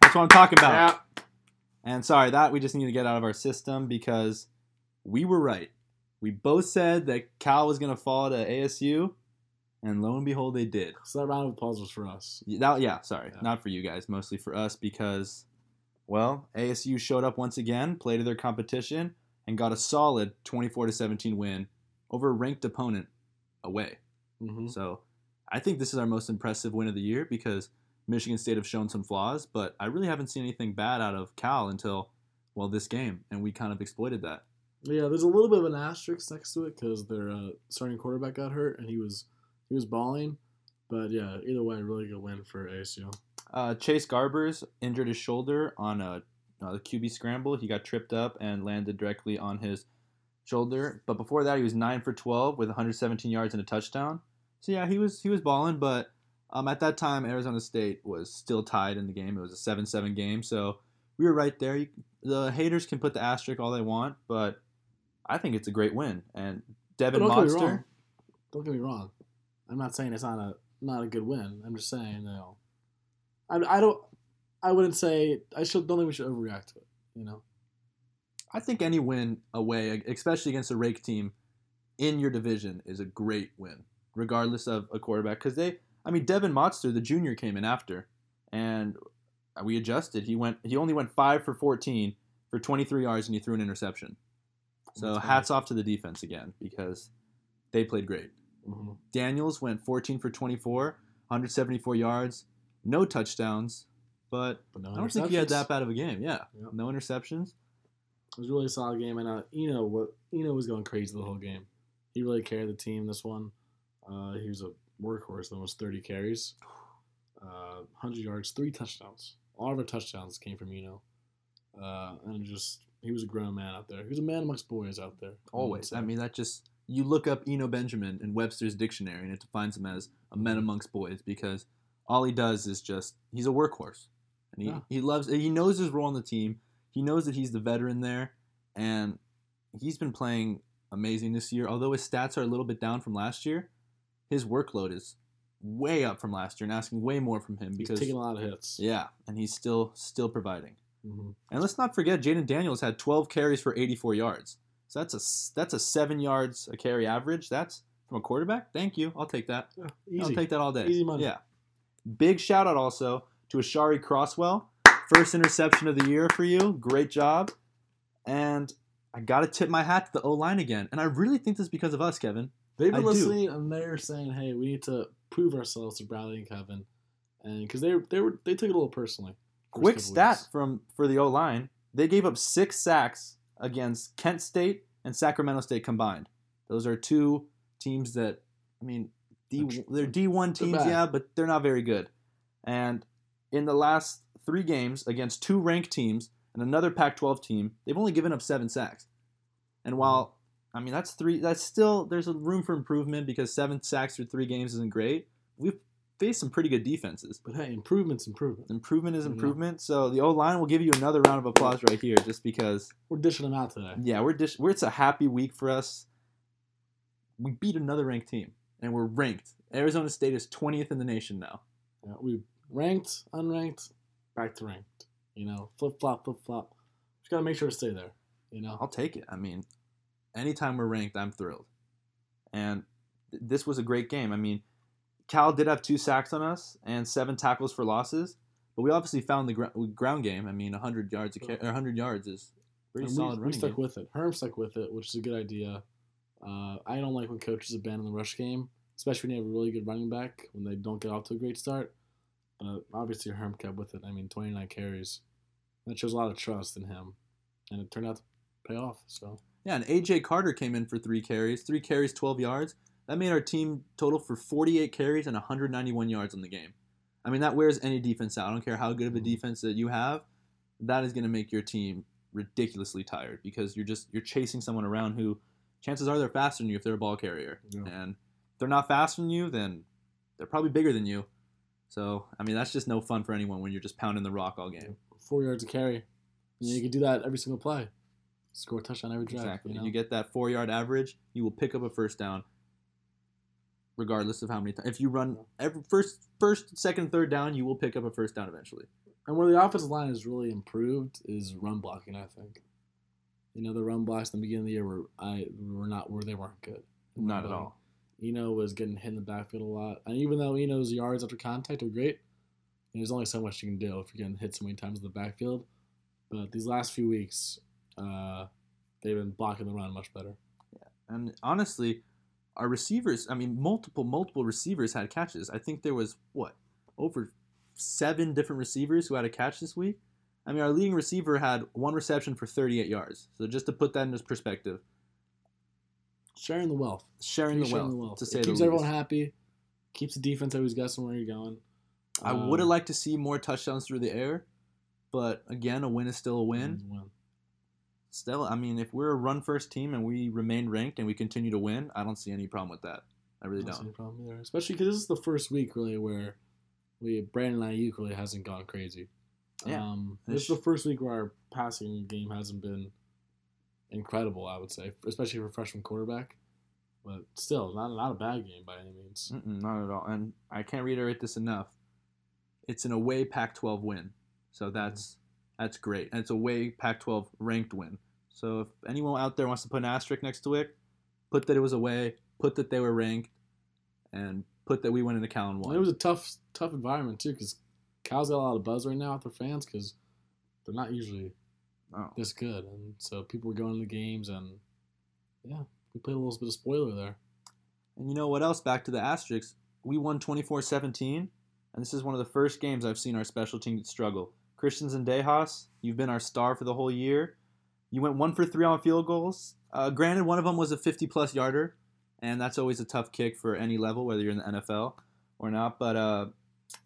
That's what I'm talking about. Yeah. And sorry, that we just need to get out of our system because we were right. We both said that Cal was going to fall to ASU, and lo and behold, they did. So that round of applause was for us. Not for you guys, mostly for us because, well, ASU showed up once again, played to their competition, and got a solid 24-17 win over a ranked opponent away. Mm-hmm. So I think this is our most impressive win of the year because Michigan State have shown some flaws, but I really haven't seen anything bad out of Cal until, well, this game, and we kind of exploited that. Yeah, there's a little bit of an asterisk next to it because their starting quarterback got hurt, and he was balling. But, yeah, either way, really good win for ASU. Chase Garbers injured his shoulder on the QB scramble. He got tripped up and landed directly on his shoulder. But before that, he was 9 for 12 with 117 yards and a touchdown. So, yeah, he was balling, but at that time, Arizona State was still tied in the game. It was a 7-7 game, so we were right there. The haters can put the asterisk all they want, but I think it's a great win. And Devin Monster. Don't get me wrong. I'm not saying it's not a good win. I'm just saying, you know, don't think we should overreact to it. You know, I think any win away, especially against a ranked team in your division, is a great win, regardless of a quarterback, because Devin Monster, the junior, came in after, and we adjusted. He only went 5 for 14 for 23 yards, and he threw an interception. So hats off to the defense again because they played great. Mm-hmm. Daniels went 14 for 24, 174 yards, no touchdowns, but I don't think he had that bad of a game. Yeah, yep. No interceptions. It was really a solid game, and Eno was going crazy the whole game. He really carried the team this one. He was a workhorse, almost 30 carries, 100 yards, 3 touchdowns. All of our touchdowns came from Eno. He was a grown man out there. He was a man amongst boys out there. Always. You look up Eno Benjamin in Webster's Dictionary, and it defines him as a man amongst boys because all he does is he's a workhorse. And he knows his role on the team. He knows that he's the veteran there, and he's been playing amazing this year. Although his stats are a little bit down from last year, his workload is way up from last year and asking way more from him because he's taking a lot of hits. Yeah, and he's still providing. Mm-hmm. And let's not forget, Jaden Daniels had 12 carries for 84 yards. So that's a 7 yards a carry average. That's from a quarterback. Thank you. I'll take that. Yeah, easy. I'll take that all day. Easy money. Yeah. Big shout out also to Ashari Crosswell. First interception of the year for you. Great job. And I gotta tip my hat to the O-line again. And I really think this is because of us, Kevin. They've been listening, and they're saying, "Hey, we need to prove ourselves to Bradley and Kevin," and because they took it a little personally. Quick stat for the O line: they gave up 6 sacks against Kent State and Sacramento State combined. Those are two teams that, they're D1 teams, yeah, but they're not very good. And in the last 3 games against 2 ranked teams and another Pac-12 team, they've only given up 7 sacks. And while that's 3. That's still, there's a room for improvement because 7 sacks through 3 games isn't great. We've faced some pretty good defenses. But hey, improvement's improvement. Improvement is improvement. Yeah. So the O-line will give you another round of applause right here just because. We're dishing them out today. Yeah, it's a happy week for us. We beat another ranked team, and we're ranked. Arizona State is 20th in the nation now. Yeah, we ranked, unranked, back to ranked. Flip-flop, flip-flop. Just got to make sure to stay there. I'll take it. Anytime we're ranked, I'm thrilled. And this was a great game. Cal did have 2 sacks on us and 7 tackles for losses, but we obviously found the ground game. 100 yards or 100 yards is pretty solid running. We stuck with it. Herm stuck with it, which is a good idea. I don't like when coaches abandon the rush game, especially when you have a really good running back, when they don't get off to a great start. Obviously, Herm kept with it. 29 carries. That shows a lot of trust in him, and it turned out to pay off, so... Yeah, and A.J. Carter came in for 3 carries, 12 yards. That made our team total for 48 carries and 191 yards in the game. I mean, that wears any defense out. I don't care how good of a defense that you have. That is going to make your team ridiculously tired because you're chasing someone around who, chances are they're faster than you if they're a ball carrier. Yeah. And if they're not faster than you, then they're probably bigger than you. So, I mean, that's just no fun for anyone when you're just pounding the rock all game. 4 yards a carry. You can do that every single play. Score a touchdown every drive. Exactly. You know? You get that 4 yard average, you will pick up a first down regardless of how many times. If you run every first, second, third down, you will pick up a first down eventually. And where the offensive line has really improved is run blocking, I think. You know, the run blocks at the beginning of the year they weren't good. Not at all. Eno was getting hit in the backfield a lot. And even though Eno's yards after contact are great, there's only so much you can do if you're getting hit so many times in the backfield. But these last few weeks, they've been blocking the run much better. Yeah. And honestly, our receivers, I mean, multiple receivers had catches. I think there was, over 7 different receivers who had a catch this week? I mean, our leading receiver had 1 reception for 38 yards. So just to put that into perspective. Sharing the wealth. Sharing the wealth. To say it keeps everyone happy. Keeps the defense always guessing where you're going. I would have liked to see more touchdowns through the air. But, again, a win is still a win. Still, I mean, if we're a run-first team and we remain ranked and we continue to win, I don't see any problem with that. I really don't. I don't see any problem either. Especially because this is the first week, really, where Brandon Aiyuk really hasn't gone crazy. Yeah. This is the first week where our passing game hasn't been incredible, I would say, especially for freshman quarterback. But still, not a bad game by any means. Not at all. And I can't reiterate this enough. It's an away Pac-12 win. So that's great. And it's a way Pac-12 ranked win. So if anyone out there wants to put an asterisk next to it, put that it was away, put that they were ranked, and put that we went into Cal and won. It was a tough environment, too, because Cal's got a lot of buzz right now with their fans because they're not usually this good. And so people were going to the games, and, yeah, we played a little bit of spoiler there. And you know what else? Back to the asterisks. We won 24-17, and this is one of the first games I've seen our special team struggle. Christians DeHaas, you've been our star for the whole year. You went 1 for 3 on field goals. Granted, one of them was a 50-plus yarder, and that's always a tough kick for any level, whether you're in the NFL or not. But,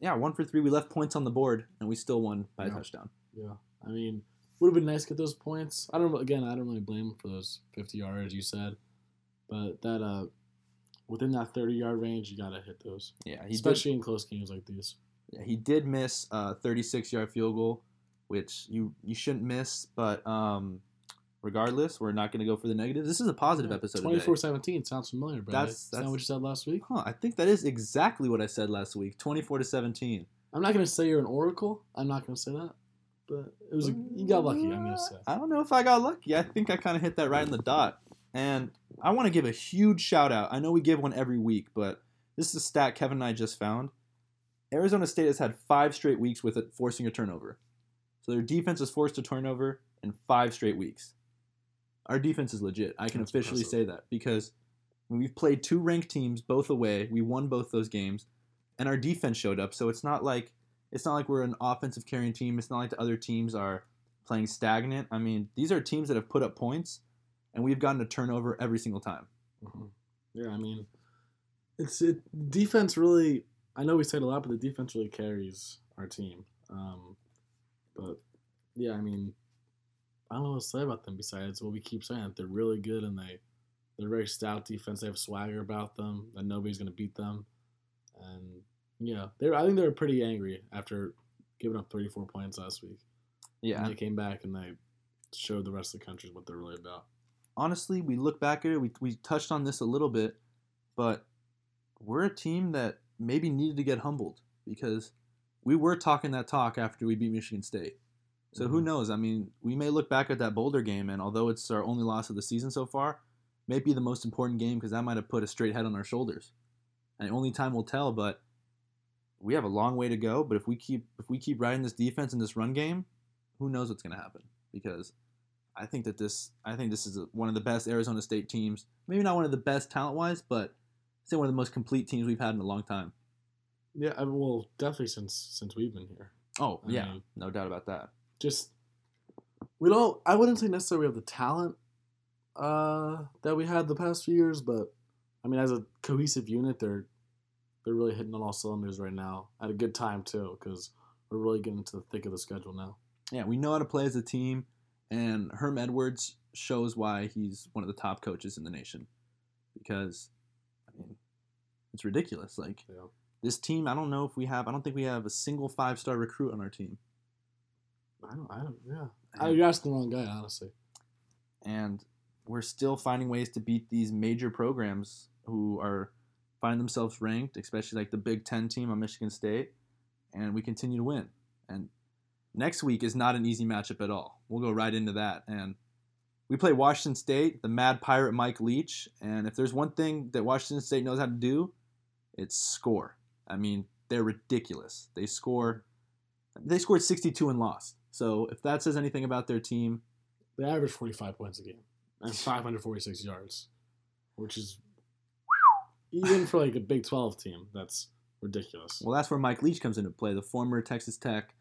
yeah, 1 for 3. We left points on the board, and we still won by a touchdown. Yeah, I mean, would have been nice to get those points. I don't really blame him for those 50 yards you said. But that within that 30-yard range, you got to hit those. Yeah, especially in close games like these. Yeah, he did miss a 36-yard field goal, which you shouldn't miss. But regardless, we're not going to go for the negative. This is a positive episode today. 24-17 sounds familiar, bro. That's not what you said last week? Huh, I think that is exactly what I said last week, 24-17. I'm not going to say you're an oracle. I'm not going to say that. But it was you got lucky, I'm going to say. I don't know if I got lucky. I think I kind of hit that right in the dot. And I want to give a huge shout-out. I know we give one every week, but this is a stat Kevin and I just found. Arizona State has had 5 straight weeks with it forcing a turnover. So their defense has forced a turnover in 5 straight weeks. Our defense is legit. I can officially say that because when we've played 2 ranked teams both away. We won both those games, and our defense showed up. So it's not like we're an offensive carrying team. It's not like the other teams are playing stagnant. I mean, these are teams that have put up points, and we've gotten a turnover every single time. Mm-hmm. Yeah, I mean, defense really. I know we said a lot, but the defense really carries our team. But, yeah, I mean, I don't know what to say about them besides what we keep saying. They're really good, and they're very stout defense. They have swagger about them, and nobody's going to beat them. And, yeah, I think they were pretty angry after giving up 34 points last week. Yeah. And they came back, and they showed the rest of the country what they're really about. Honestly, we look back at it. We touched on this a little bit, but we're a team that maybe needed to get humbled because we were talking that talk after we beat Michigan State. So who knows? I mean, we may look back at that Boulder game, and although it's our only loss of the season so far, may be the most important game because that might have put a straight head on our shoulders. And only time will tell, but we have a long way to go. But if we keep riding this defense and this run game, who knows what's going to happen? Because I think this is one of the best Arizona State teams. Maybe not one of the best talent-wise, but it's one of the most complete teams we've had in a long time. Yeah, well, definitely since we've been here. Oh, yeah, no doubt about that. Just I wouldn't say necessarily we have the talent that we had the past few years, but I mean, as a cohesive unit, they're They're really hitting on all cylinders right now at a good time, too, because we're really getting into the thick of the schedule now. Yeah, we know how to play as a team, and Herm Edwards shows why he's one of the top coaches in the nation because, I mean, it's ridiculous. Like, yeah. This team, I don't think we have a single five-star recruit on our team. You're asking the wrong guy, honestly. And we're still finding ways to beat these major programs who find themselves ranked, especially like the Big Ten team on Michigan State, and we continue to win. And next week is not an easy matchup at all. We'll go right into that. And we play Washington State, the Mad Pirate Mike Leach, and if there's one thing that Washington State knows how to do, it's score. I mean, they're ridiculous. They scored 62 and lost. So if that says anything about their team, they average 45 points a game and 546 yards, which is even for like a Big 12 team, that's ridiculous. Well, that's where Mike Leach comes into play, the former Texas Tech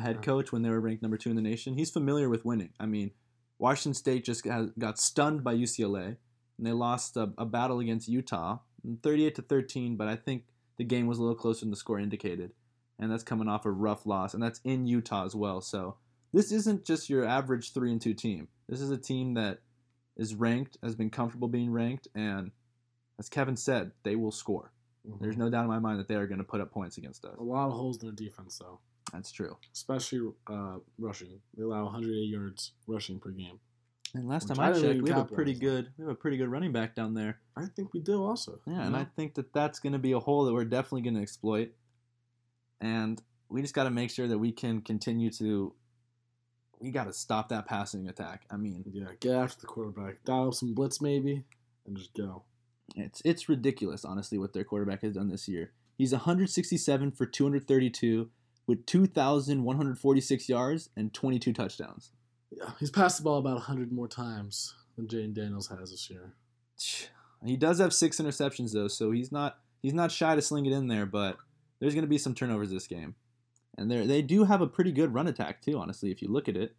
head coach when they were ranked number 2 in the nation. He's familiar with winning. I mean, Washington State just got stunned by UCLA, and they lost a battle against Utah, 38-13, but I think the game was a little closer than the score indicated. And that's coming off a rough loss, and that's in Utah as well. So this isn't just your average 3-2 team. This is a team that is ranked, has been comfortable being ranked, and as Kevin said, they will score. Mm-hmm. There's no doubt in my mind that they are going to put up points against us. A lot of holes in their defense, though. That's true. Especially rushing. They allow 108 yards rushing per game. And last time I checked, we have a pretty good running back down there. I think we do also. Yeah, and I think that that's going to be a hole that we're definitely going to exploit. And we just got to make sure that we can continue to – we got to stop that passing attack. I mean – yeah, get after the quarterback. Dial up some blitz maybe and just go. It's ridiculous, honestly, what their quarterback has done this year. He's 167 for 232 with 2,146 yards and 22 touchdowns. Yeah, he's passed the ball about 100 more times than Jaden Daniels has this year. He does have 6 interceptions, though, so he's not shy to sling it in there, but there's going to be some turnovers this game. And they do have a pretty good run attack, too, honestly, if you look at it.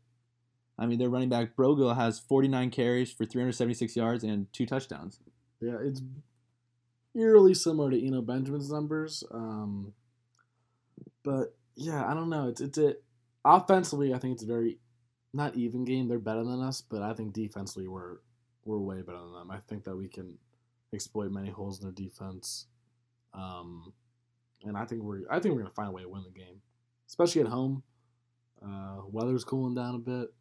I mean, their running back, Brogo, has 49 carries for 376 yards and 2 touchdowns. Yeah, it's eerily similar to Eno Benjamin's numbers. But, yeah, I don't know. Offensively, I think it's a very not even game. They're better than us, but I think defensively we're way better than them. I think that we can exploit many holes in their defense. And I think we're going to find a way to win the game, especially at home. Weather's cooling down a bit.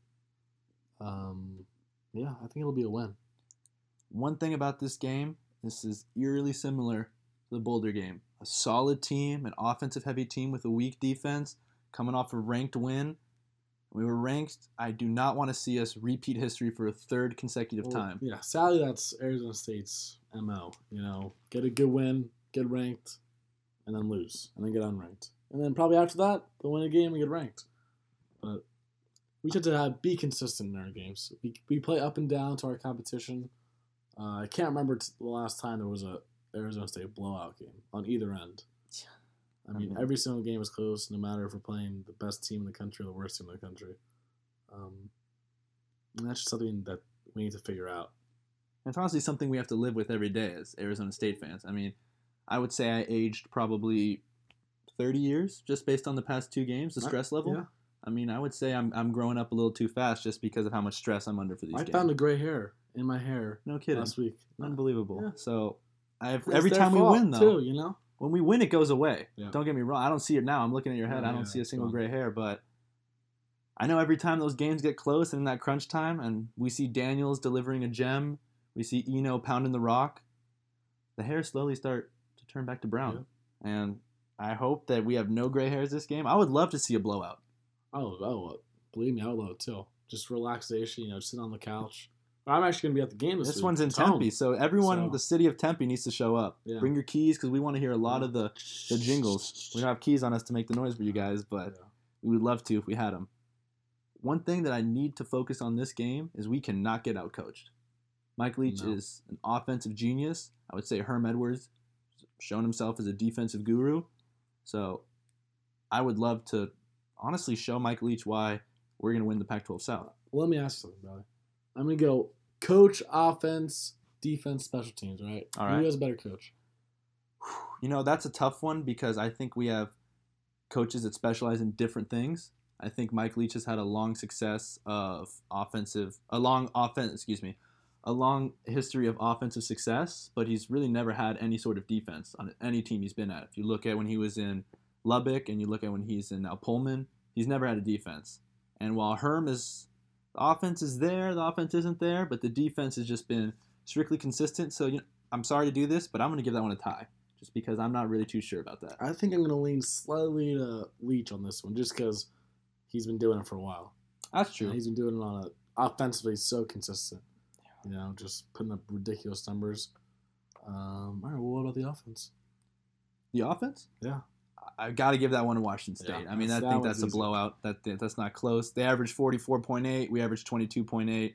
Yeah, I think it'll be a win. One thing about this game, this is eerily similar to the Boulder game. A solid team, an offensive-heavy team with a weak defense, coming off a ranked win. We were ranked. I do not want to see us repeat history for a third consecutive time. Yeah, sadly, that's Arizona State's MO. You know, get a good win, get ranked, and then lose, and then get unranked. And then probably after that, they'll win a game and get ranked. But we tend to be consistent in our games. We play up and down to our competition. I can't remember the last time there was a Arizona State blowout game on either end. Yeah. I mean, every single game is close, no matter if we're playing the best team in the country or the worst team in the country. And that's just something that we need to figure out. And it's honestly something we have to live with every day as Arizona State fans. I mean, I would say I aged probably 30 years just based on the past 2 games, the stress level. Yeah. I mean, I would say I'm growing up a little too fast just because of how much stress I'm under for these games. I found a gray hair in my hair. No kidding. Last week. Unbelievable. Yeah. So every time we win, though, too, you know? When we win, it goes away. Yeah. Don't get me wrong. I don't see it now. I'm looking at your head. Yeah, I don't see a single gray hair. But I know every time those games get close and in that crunch time, and we see Daniels delivering a gem, we see Eno pounding the rock, the hairs slowly start to turn back to brown. Yeah. And I hope that we have no gray hairs this game. I would love to see a blowout. Oh, believe me, I would love it too. Just relaxation, you know, sit on the couch. I'm actually going to be at the game this week. This one's in Tempe, so everyone in the city of Tempe needs to show up. Yeah. Bring your keys because we want to hear a lot of the jingles. We don't have keys on us to make the noise for you guys, but we would love to if we had them. One thing that I need to focus on this game is we cannot get outcoached. Mike Leach is an offensive genius. I would say Herm Edwards has shown himself as a defensive guru. So I would love to honestly show Mike Leach why we're going to win the Pac-12 South. Well, let me ask you something, brother. I'm going to go coach, offense, defense, special teams, right? All right. Who has a better coach? You know, that's a tough one because I think we have coaches that specialize in different things. I think Mike Leach has had a long history of offensive success, but he's really never had any sort of defense on any team he's been at. If you look at when he was in Lubbock and you look at when he's in Pullman, he's never had a defense. And while the offense is there, the offense isn't there, but the defense has just been strictly consistent. So, I'm sorry to do this, but I'm going to give that one a tie just because I'm not really too sure about that. I think I'm going to lean slightly to Leach on this one just because he's been doing it for a while. That's true. He's been doing it offensively so consistent. Just putting up ridiculous numbers. All right, well, what about the offense? The offense? Yeah. I've got to give that one to Washington State. Yeah, I think that's a blowout. That's not close. They averaged 44.8. We averaged 22.8.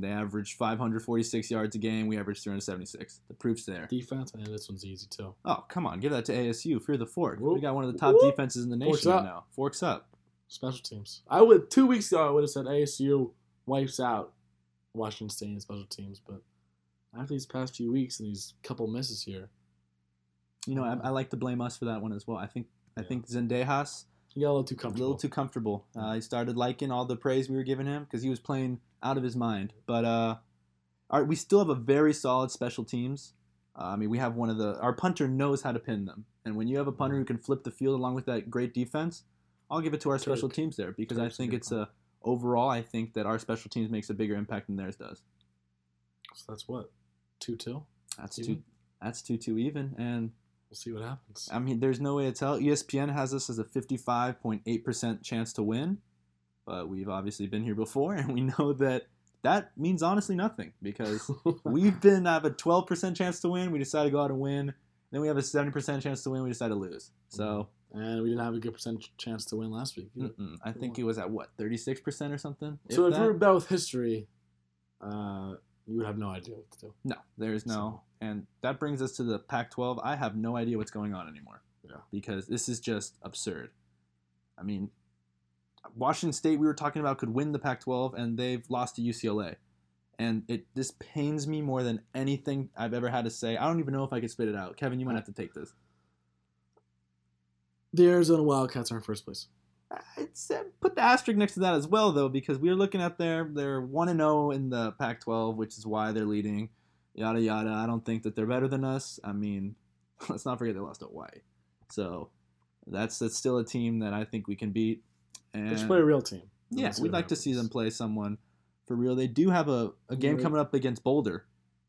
They averaged 546 yards a game. We averaged 376. The proof's there. Defense? This one's easy, too. Oh, come on. Give that to ASU. Fear the Fork. Whoop. We got one of the top defenses in the nation now. Forks up. Special teams. 2 weeks ago, I would have said ASU wipes out Washington State and special teams, but after these past few weeks and these couple misses here, I like to blame us for that one as well. I think Zendejas, he got a little too comfortable. He started liking all the praise we were giving him because he was playing out of his mind. But all right, we still have a very solid special teams. We have our punter knows how to pin them, and when you have a punter who can flip the field along with that great defense, I'll give it to our special teams there because I think it's a. Overall, I think that our special teams makes a bigger impact than theirs does. So that's what? 2-2? That's 2-2 even, and we'll see what happens. There's no way to tell. ESPN has us as a 55.8% chance to win, but we've obviously been here before, and we know that means honestly nothing because we've have a 12% chance to win. We decide to go out and win. Then we have a 70% chance to win. We decide to lose. So... And we didn't have a good percentage chance to win last week. I think it was at, 36% or something? So if we were about with history, you would have no idea what to do. No, And that brings us to the Pac-12. I have no idea what's going on anymore. Yeah. Because this is just absurd. Washington State, we were talking about, could win the Pac-12, and they've lost to UCLA. And this pains me more than anything I've ever had to say. I don't even know if I could spit it out. Kevin, you might have to take this. The Arizona Wildcats are in first place. I'd say put the asterisk next to that as well, though, because we're looking at they're 1-0 in the Pac-12, which is why they're leading, yada, yada. I don't think that they're better than us. Let's not forget they lost to Hawaii. So that's still a team that I think we can beat. And they should play a real team. Yeah, we'd like to see them play someone for real. They do have a game coming up against Boulder.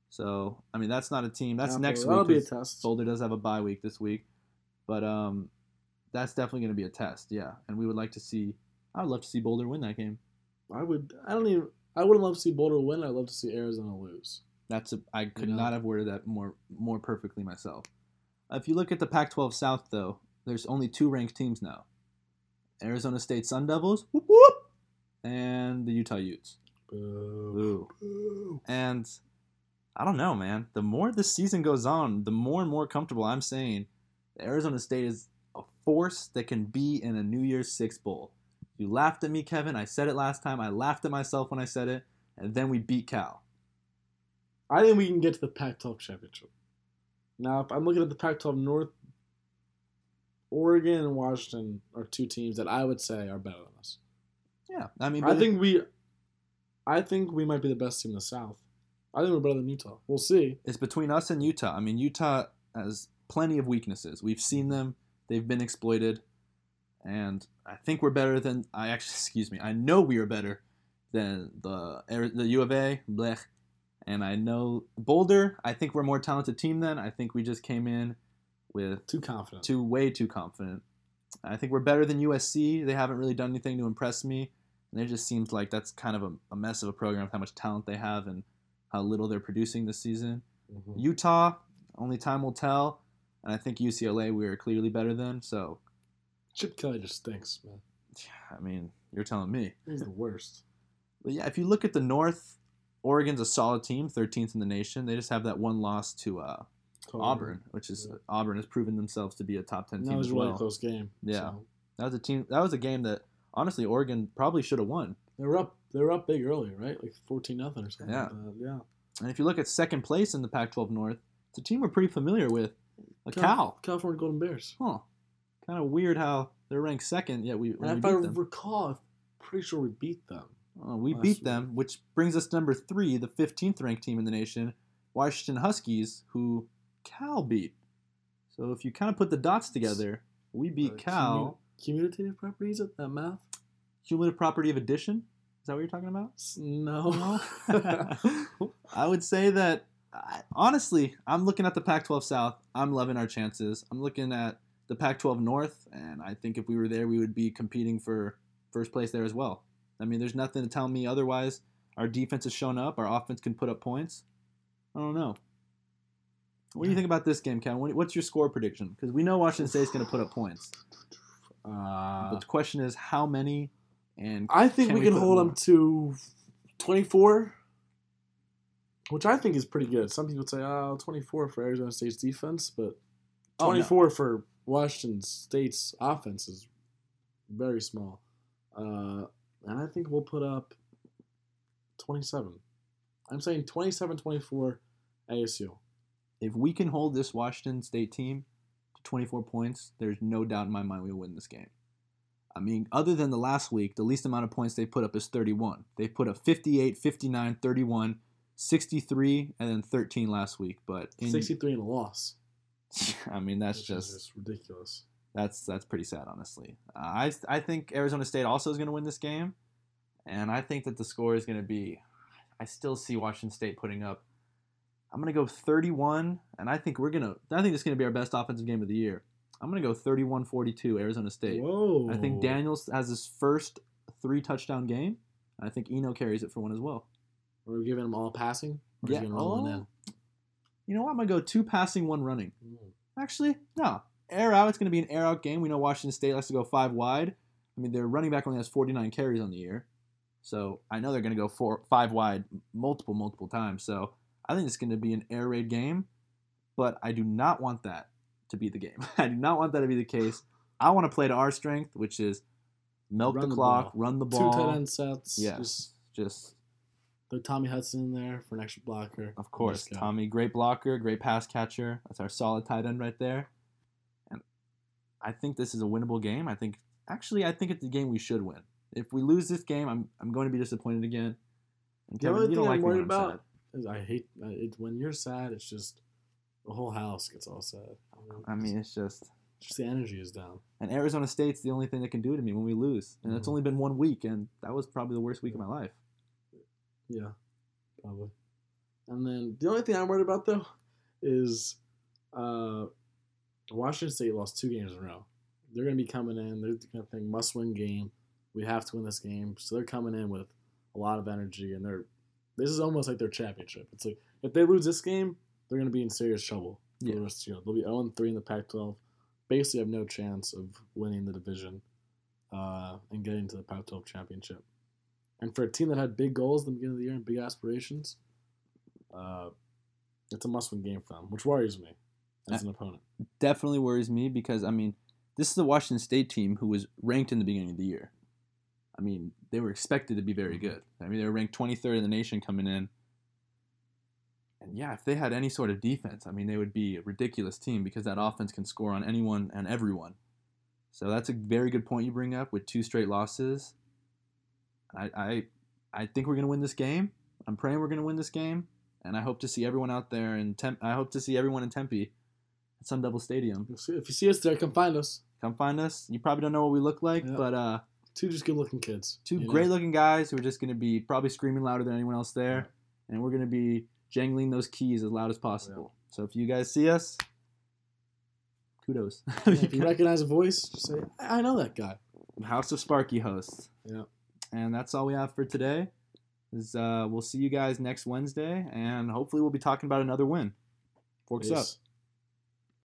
So, that's not a team. That's next week. That'll be a test. Boulder does have a bye week this week. But, that's definitely going to be a test, yeah. And I would love to see Boulder win that game. I wouldn't love to see Boulder win. I'd love to see Arizona lose. I could not have worded that more perfectly myself. If you look at the Pac-12 South, though, there's only two ranked teams now. Arizona State Sun Devils, whoop whoop, and the Utah Utes. Boo. Boo. And I don't know, man. The more this season goes on, the more and more comfortable I'm saying Arizona State is a force that can be in a New Year's Six Bowl. You laughed at me, Kevin. I said it last time. I laughed at myself when I said it. And then we beat Cal. I think we can get to the Pac-12 championship. Now, if I'm looking at the Pac-12 North, Oregon and Washington are two teams that I would say are better than us. Yeah. I think we might be the best team in the South. I think we're better than Utah. We'll see. It's between us and Utah. Utah has plenty of weaknesses. We've seen them. They've been exploited, and I think we're better than – I know we are better than the U of A, blech, and I know Boulder. I think we're a more talented team than. I think we just came in with – way too confident. I think we're better than USC. They haven't really done anything to impress me, and it just seems like that's kind of a mess of a program with how much talent they have and how little they're producing this season. Mm-hmm. Utah, only time will tell. And I think UCLA we are clearly better than, so. Chip Kelly just stinks, man. You're telling me. He's the worst. But yeah, if you look at the North, Oregon's a solid team, 13th in the nation. They just have that one loss to Auburn, which is Auburn has proven themselves to be a top 10 team. That was really a close game. Yeah, so. That was a game that honestly Oregon probably should have won. They were up big early, right? Like 14-0 or something. Yeah. And if you look at second place in the Pac-12 North, it's a team we're pretty familiar with. A cow. California Golden Bears. Huh. Kind of weird how they're ranked second, yet we beat them. If I recall, I'm pretty sure we beat them. We beat them, which brings us to number 3, the 15th ranked team in the nation, Washington Huskies, who Cal beat. So if you kind of put the dots together, we beat Cal. Cumulative properties of that math? Cumulative property of addition? Is that what you're talking about? No. I would say that, honestly, I'm looking at the Pac-12 South. I'm loving our chances. I'm looking at the Pac-12 North, and I think if we were there, we would be competing for first place there as well. I mean, there's nothing to tell me otherwise. Our defense has shown up. Our offense can put up points. I don't know. What do you think about this game, Ken? What's your score prediction? Because we know Washington State's going to put up points. But the question is how many, and I think we can hold them to 24, which I think is pretty good. Some people say, 24 for Arizona State's defense, but 24 for Washington State's offense is very small. And I think we'll put up 27. I'm saying 27-24 ASU. If we can hold this Washington State team to 24 points, there's no doubt in my mind we'll win this game. I mean, other than the last week, the least amount of points they put up is 31. They put up 58, 59, 31, 63, and then 13 last week. But 63 in a loss. I mean, that's just ridiculous. That's pretty sad, honestly. I think Arizona State also is going to win this game, and I think that the score is going to be – I still see Washington State putting up – I'm going to go 31, and I think this is going to be our best offensive game of the year. I'm going to go 31-42 Arizona State. Whoa. I think Daniels has his first 3-touchdown game, and I think Eno carries it for one as well. Are we giving them all passing? Yeah. You know what? I'm going to go 2 passing, 1 running. Actually, no. Air out, it's going to be an air out game. We know Washington State likes to go 5 wide. I mean, their running back only has 49 carries on the year. So I know they're going to go 5 wide multiple times. So I think it's going to be an air raid game. But I do not want that to be the game. I do not want that to be the case. I want to play to our strength, which is run the ball. 2 tight end sets. Yes. Just throw Tommy Hudson in there for an extra blocker. Of course. Tommy, great blocker, great pass catcher. That's our solid tight end right there. I think this is a winnable game. I think it's a game we should win. If we lose this game, I'm going to be disappointed again. And Kevin, the only thing I'm worried about is when you're sad. It's just the whole house gets all sad. It's just the energy is down. And Arizona State's the only thing that can do to me when we lose, and it's only been 1 week, and that was probably the worst week of my life. Yeah, probably. And then the only thing I'm worried about though is. Washington State lost 2 games in a row. They're going to be coming in. They're going to think must-win game. We have to win this game. So they're coming in with a lot of energy, and this is almost like their championship. It's like if they lose this game, they're going to be in serious trouble. Yeah. The rest, they'll be 0-3 in the Pac-12. Basically, have no chance of winning the division and getting to the Pac-12 championship. And for a team that had big goals at the beginning of the year and big aspirations, it's a must-win game for them, which worries me. As an opponent. Definitely worries me because, I mean, this is the Washington State team who was ranked in the beginning of the year. I mean, they were expected to be very good. I mean, they were ranked 23rd in the nation coming in. And, yeah, if they had any sort of defense, I mean, they would be a ridiculous team because that offense can score on anyone and everyone. So that's a very good point you bring up with 2 straight losses. I think we're going to win this game. I'm praying we're going to win this game. And I hope to see everyone out there. I hope to see everyone in Tempe. At some double stadium. If you see us there, come find us. You probably don't know what we look like, but... 2 just good-looking kids. 2 great-looking guys who are just going to be probably screaming louder than anyone else there, and we're going to be jangling those keys as loud as possible. Yeah. So if you guys see us, kudos. If you recognize a voice, just say, I know that guy. House of Sparky hosts. Yeah. And that's all we have for today. We'll see you guys next Wednesday, and hopefully we'll be talking about another win. Forks up.